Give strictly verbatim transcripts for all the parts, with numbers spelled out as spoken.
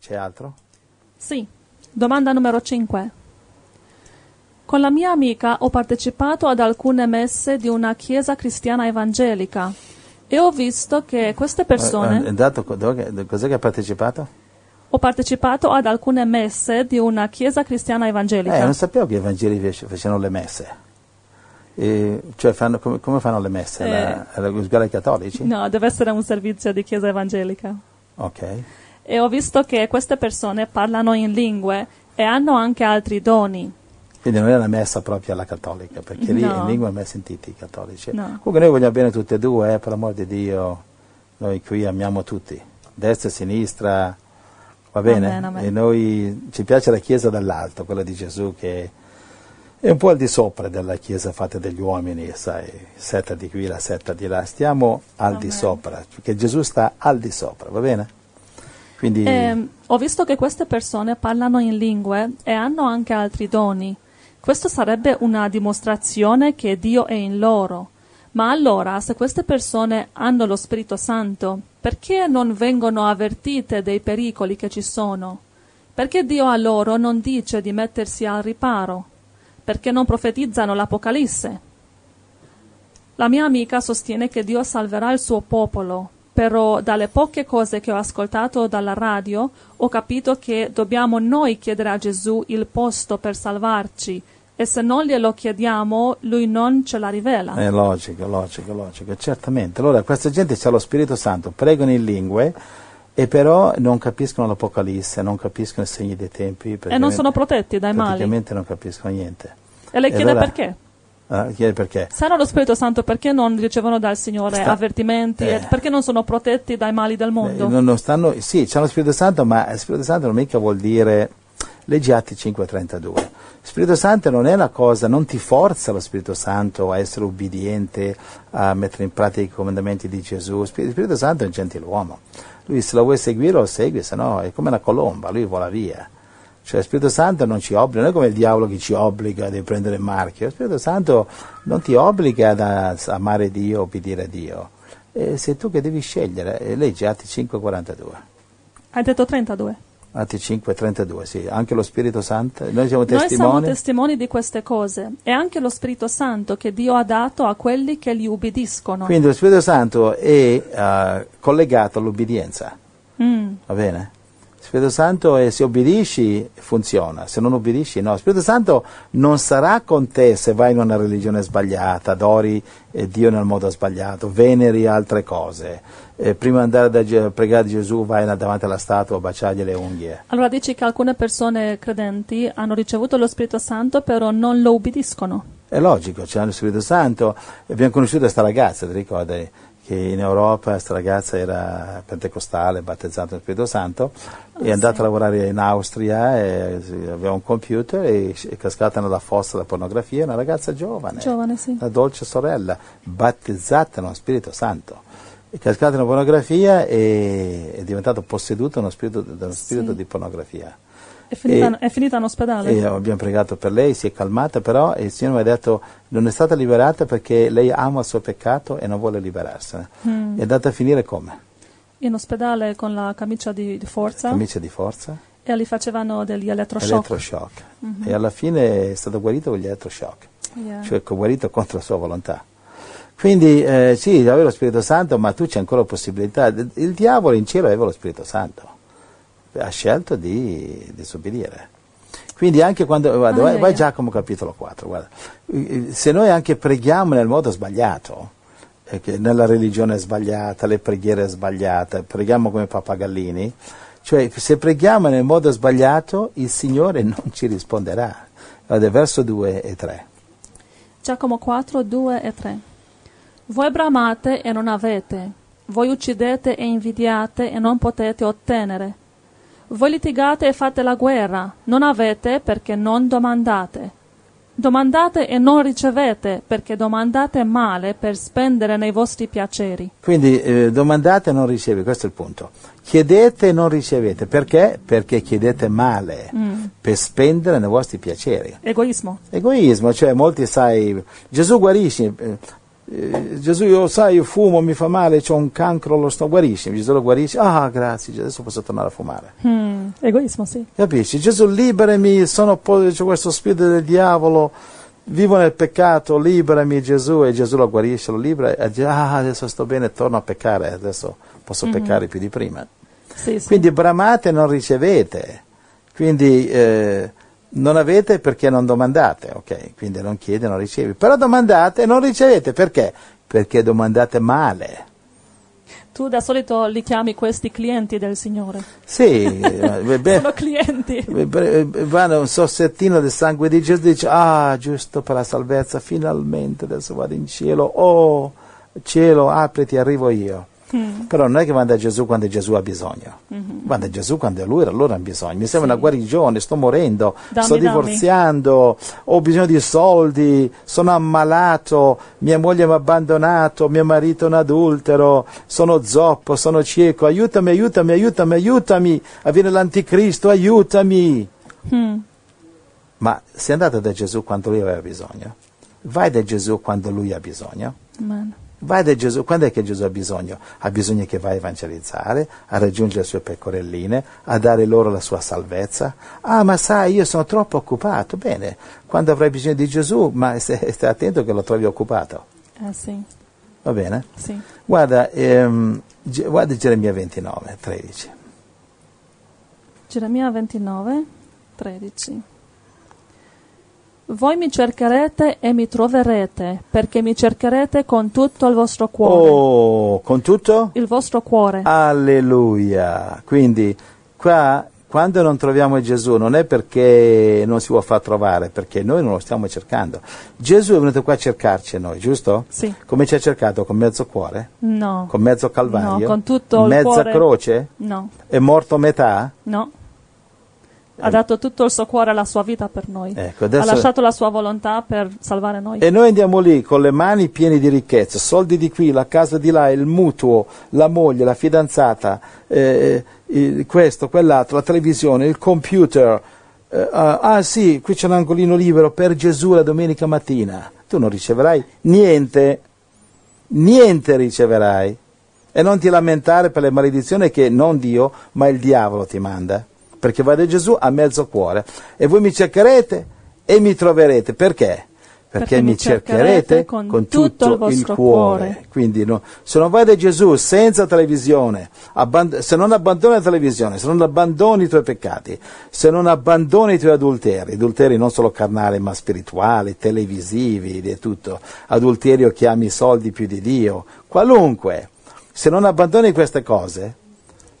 C'è altro? Sì, domanda numero cinque. Con la mia amica ho partecipato ad alcune messe di una chiesa cristiana evangelica e ho visto che queste persone... Dato, cos'è che ha partecipato? Ho partecipato ad alcune messe di una chiesa cristiana evangelica. Eh, non sapevo che gli evangelici facevano le messe. E cioè fanno, come, come fanno le messe? Gli eh, cattolici? No, deve essere un servizio di chiesa evangelica. Ok. E ho visto che queste persone parlano in lingue e hanno anche altri doni. Quindi non è una messa proprio alla cattolica, perché lì no. In lingua non è sentiti i cattolici. No. Comunque noi vogliamo bene tutte e due, eh, per l'amor di Dio, noi qui amiamo tutti, destra e sinistra, va bene? Amen, amen. E noi ci piace la Chiesa dall'alto, quella di Gesù che è un po' al di sopra della Chiesa fatta degli uomini, sai, setta di qui, la setta di là, stiamo al amen. Di sopra, perché Gesù sta al di sopra, va bene? Quindi... Eh, ho visto che queste persone parlano in lingue e hanno anche altri doni. Questo sarebbe una dimostrazione che Dio è in loro. Ma allora, se queste persone hanno lo Spirito Santo, perché non vengono avvertite dei pericoli che ci sono? Perché Dio a loro non dice di mettersi al riparo? Perché non profetizzano l'Apocalisse? La mia amica sostiene che Dio salverà il suo popolo. Però dalle poche cose che ho ascoltato dalla radio ho capito che dobbiamo noi chiedere a Gesù il posto per salvarci e se non glielo chiediamo lui non ce la rivela. È logico, logico, logico, certamente. Allora questa gente c'ha lo Spirito Santo, pregano in lingue e però non capiscono l'Apocalisse, non capiscono i segni dei tempi. E non sono protetti dai mali. Praticamente non capiscono niente. E lei chiede allora, perché? Ah, chiede perché. Se hanno lo Spirito Santo, perché non ricevono dal Signore Sta... avvertimenti? Eh. Perché non sono protetti dai mali del mondo? Eh, non, non stanno... Sì, c'è lo Spirito Santo, ma lo Spirito Santo non mica vuol dire... Leggi Atti cinque trentadue. Spirito Santo non è una cosa, non ti forza lo Spirito Santo a essere ubbidiente, a mettere in pratica i comandamenti di Gesù. Lo Spirito Santo è un gentiluomo. Lui se lo vuoi seguire lo segui, se no è come una colomba, lui vola via. Cioè, lo Spirito Santo non ci obbliga, non è come il diavolo che ci obbliga a prendere il marchio. Lo Spirito Santo non ti obbliga ad amare Dio, obbedire a Dio. E sei tu che devi scegliere. Leggi Atti cinque quarantadue. Hai detto trentadue. Atti cinque trentadue, sì. Anche lo Spirito Santo. Noi siamo testimoni. Noi siamo testimoni di queste cose. E anche lo Spirito Santo che Dio ha dato a quelli che gli ubbidiscono. Quindi lo Spirito Santo è uh, collegato all'ubbidienza. Mm. Va bene? Spirito Santo eh, se obbedisci funziona, se non obbedisci no. Spirito Santo non sarà con te se vai in una religione sbagliata, adori eh, Dio nel modo sbagliato, veneri altre cose. Eh, prima di andare da Ge- pregare Gesù vai davanti alla statua a baciargli le unghie. Allora dici che alcune persone credenti hanno ricevuto lo Spirito Santo però non lo obbediscono. È logico, c'è lo Spirito Santo. Abbiamo conosciuto questa ragazza, ti ricordi? Che in Europa questa ragazza era pentecostale, battezzata nel Spirito Santo, oh, è andata sì. a lavorare in Austria, e aveva un computer, e è cascata nella fossa della pornografia, una ragazza giovane, giovane sì. una dolce sorella, battezzata nello Spirito Santo, è cascata nella pornografia e è diventata posseduta da uno spirito, uno spirito sì. di pornografia. È finita, e, è finita in ospedale. E abbiamo pregato per lei, si è calmata, però e il Signore mi ha detto non è stata liberata perché lei ama il suo peccato e non vuole liberarsene. Mm. È andata a finire come? In ospedale con la camicia di, di forza. Camicia di forza. E gli facevano degli elettroshock. elettroshock. Mm-hmm. E alla fine è stato guarito con gli elettroshock. Yeah. Cioè guarito contro la sua volontà. Quindi eh, sì, aveva lo Spirito Santo, ma tu c'è ancora possibilità. Il diavolo in cielo aveva lo Spirito Santo. Ha scelto di disobbedire. Quindi anche quando guarda, ah, vai, vai Giacomo capitolo quattro, guarda, se noi anche preghiamo nel modo sbagliato, nella religione sbagliata, le preghiere sbagliate, preghiamo come pappagallini, cioè se preghiamo nel modo sbagliato il Signore non ci risponderà. Guarda, verso due e tre. Giacomo quattro, due e tre. Voi bramate e non avete, voi uccidete e invidiate e non potete ottenere. Voi litigate e fate la guerra, non avete perché non domandate. Domandate e non ricevete perché domandate male per spendere nei vostri piaceri. Quindi eh, domandate e non ricevete, questo è il punto. Chiedete e non ricevete, perché? Perché chiedete male, mm. per spendere nei vostri piaceri. Egoismo. Egoismo, cioè molti sai, Gesù guarisce... Eh, eh, Gesù, io sai, io fumo, mi fa male, ho un cancro, lo sto guariscimi. Gesù lo guarisce, ah grazie, adesso posso tornare a fumare. Mm, egoismo, sì. Capisci? Gesù, liberami, sono po- c'è questo spirito del diavolo, vivo nel peccato, liberami Gesù, e Gesù lo guarisce, lo libera, e ah, adesso sto bene, torno a peccare, adesso posso mm-hmm. peccare più di prima. Sì, sì. Quindi bramate, non ricevete, quindi... Eh, non avete perché non domandate, ok? Quindi non chiedi, non ricevi. Però domandate e non ricevete, perché? Perché domandate male. Tu da solito li chiami questi clienti del Signore. Sì. Beh, sono clienti. Vanno un sossettino del sangue di Gesù, dice, ah, giusto per la salvezza, finalmente adesso vado in cielo, oh, cielo, apriti, arrivo io. Mm. Però non è che manda Gesù quando Gesù ha bisogno, mm-hmm. manda Gesù quando lui allora ha bisogno, mi serve sì. una guarigione, sto morendo, dammi, sto divorziando, dammi. Ho bisogno di soldi, sono ammalato, mia moglie mi ha abbandonato, mio marito è un adultero, sono zoppo, sono cieco, aiutami, aiutami, aiutami, aiutami, avviene l'anticristo, aiutami. Mm. Ma se andate da Gesù quando lui aveva bisogno, vai da Gesù quando lui ha bisogno. Man. Vai da Gesù, quando è che Gesù ha bisogno? Ha bisogno che vai a evangelizzare, a raggiungere le sue pecorelline, a dare loro la sua salvezza. Ah, ma sai, io sono troppo occupato. Bene, quando avrai bisogno di Gesù, ma stai attento che lo trovi occupato. Ah, sì. Va bene? Sì. Guarda, ehm, guarda Geremia ventinove, tredici. Geremia ventinove, tredici. Voi mi cercherete e mi troverete, perché mi cercherete con tutto il vostro cuore. Oh, con tutto? Il vostro cuore. Alleluia. Quindi, qua, quando non troviamo Gesù, non è perché non si vuol far trovare, perché noi non lo stiamo cercando. Gesù è venuto qua a cercarci noi, giusto? Sì. Come ci ha cercato? Con mezzo cuore? No. Con mezzo calvario? No, con tutto il cuore. Mezza croce? No. È morto metà? No. Ha dato tutto il suo cuore, la sua vita per noi, ecco, adesso... ha lasciato la sua volontà per salvare noi. E noi andiamo lì con le mani piene di ricchezza, soldi di qui, la casa di là, il mutuo, la moglie, la fidanzata, eh, il, questo, quell'altro, la televisione, il computer, eh, ah sì, qui c'è un angolino libero per Gesù la domenica mattina. Tu non riceverai niente, niente riceverai. E non ti lamentare per le maledizioni che non Dio ma il diavolo ti manda, perché va da Gesù a mezzo cuore. E voi mi cercherete e mi troverete, perché? Perché, perché mi cercherete, cercherete con, con tutto, tutto il vostro il cuore. cuore. Quindi no, se non vai da Gesù senza televisione, abband- se non abbandoni la televisione, se non abbandoni i tuoi peccati, se non abbandoni i tuoi adulteri, adulteri non solo carnali ma spirituali, televisivi e tutto, adulterio che ami soldi più di Dio, qualunque, se non abbandoni queste cose,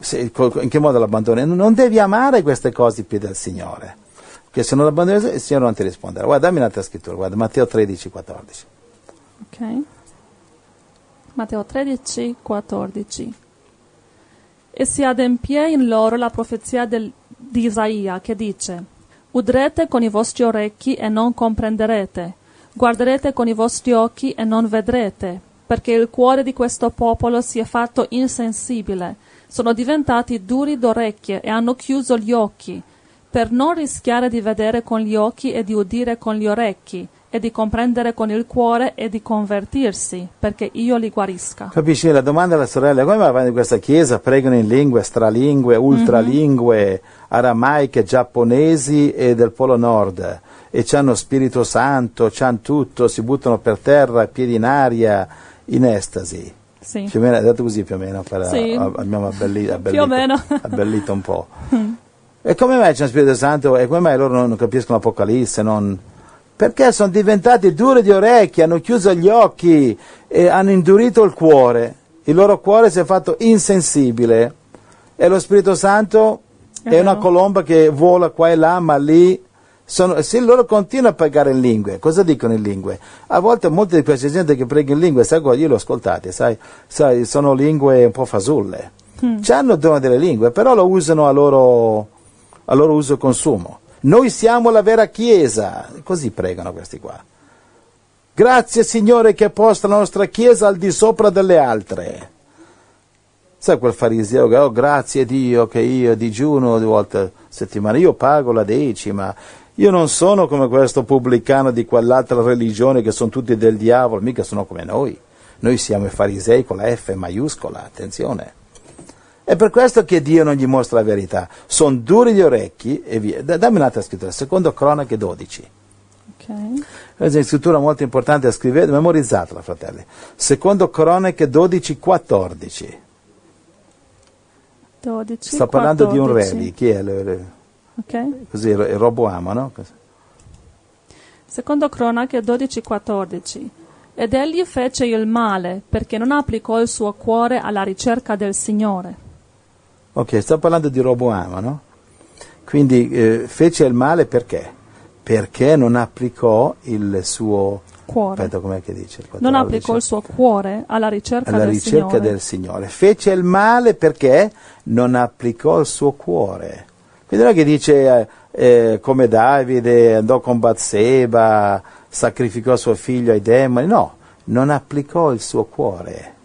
se, in che modo l'abbandoni? Non devi amare queste cose più del Signore, perché se non l'abbandoni il Signore non ti risponderà. Guarda, dammi un'altra scrittura, guarda, Matteo tredici, quattordici. Ok, Matteo tredici, quattordici. E si adempie in loro la profezia del, di Isaia, che dice: udrete con i vostri orecchi e non comprenderete, guarderete con i vostri occhi e non vedrete, perché il cuore di questo popolo si è fatto insensibile, sono diventati duri d'orecchie e hanno chiuso gli occhi, per non rischiare di vedere con gli occhi e di udire con gli orecchi e di comprendere con il cuore e di convertirsi, perché io li guarisca. Capisci? La domanda alla sorella: come va in questa chiesa? Pregano in lingue, stralingue, ultralingue, mm-hmm. aramaiche, giapponesi e del Polo Nord, e c'hanno Spirito Santo, c'hanno tutto, si buttano per terra, piedi in aria, in estasi. Sì. Più o meno, è detto così più o meno, per, sì. abbiamo abbellito, abbellito, più o meno. abbellito un po'. Mm. E come mai c'è lo Spirito Santo? E come mai loro non capiscono l'Apocalisse? Non... Perché sono diventati duri di orecchie, hanno chiuso gli occhi, e hanno indurito il cuore, il loro cuore si è fatto insensibile, e lo Spirito Santo è, è una colomba che vola qua e là, ma lì... Sono, se loro continuano a pregare in lingue, cosa dicono in lingue? A volte molte di queste gente che prega in lingue, sai, io l'ho ascoltate, sai, sai, sono lingue un po' fasulle, mm. c'hanno il dono delle lingue, però lo usano a loro, a loro uso e consumo. Noi siamo la vera Chiesa, così pregano questi qua. Grazie Signore che posta la nostra Chiesa al di sopra delle altre. Sai quel fariseo che, oh grazie Dio che io digiuno due volte a settimana, io pago la decima, Io non sono come questo pubblicano di quell'altra religione che sono tutti del diavolo, mica sono come noi. Noi siamo i farisei con la F maiuscola, attenzione. È per questo che Dio non gli mostra la verità. Sono duri gli orecchi e via. Dammi un'altra scrittura, secondo Cronache dodici. Okay. È una scrittura molto importante, scrivete, memorizzatela, fratelli. Secondo Cronache dodici, quattordici. dodici, Sto parlando quattordici. Di un re lì, chi è? Okay. Così, Roboamo, no? Secondo Cronache dodici, quattordici. Ed egli fece il male, perché non applicò il suo cuore alla ricerca del Signore. Ok, sto parlando di Roboamo, no? Quindi eh, fece il male perché? Perché non applicò il suo cuore. Aspetta, com'è che dice? quattordici. Non applicò il suo cuore alla ricerca, alla del, ricerca Signore. del Signore. Fece il male perché non applicò il suo cuore. Quindi non è che dice eh, eh, come Davide andò con Batseba, sacrificò suo figlio ai demoni. No, non applicò il suo cuore.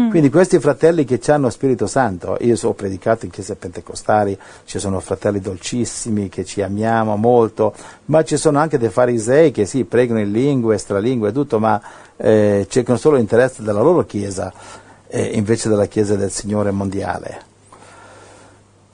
Mm. Quindi questi fratelli che hanno Spirito Santo, io ho predicato in chiese pentecostali, ci sono fratelli dolcissimi che ci amiamo molto, ma ci sono anche dei farisei che sì, pregano in lingue, stralingue e tutto, ma eh, cercano solo l'interesse della loro chiesa eh, invece della chiesa del Signore mondiale.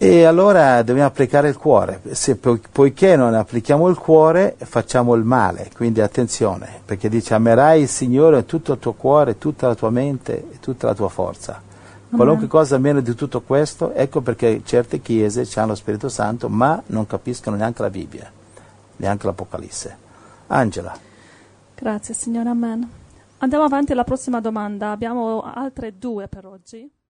E allora dobbiamo applicare il cuore, se po- poiché non applichiamo il cuore facciamo il male, quindi attenzione, perché dice amerai il Signore tutto il tuo cuore, tutta la tua mente e tutta la tua forza. Qualunque Amen. cosa meno di tutto questo, ecco perché certe chiese hanno lo Spirito Santo ma non capiscono neanche la Bibbia, neanche l'Apocalisse. Angela. Grazie Signore, Amen. Andiamo avanti alla prossima domanda, abbiamo altre due per oggi.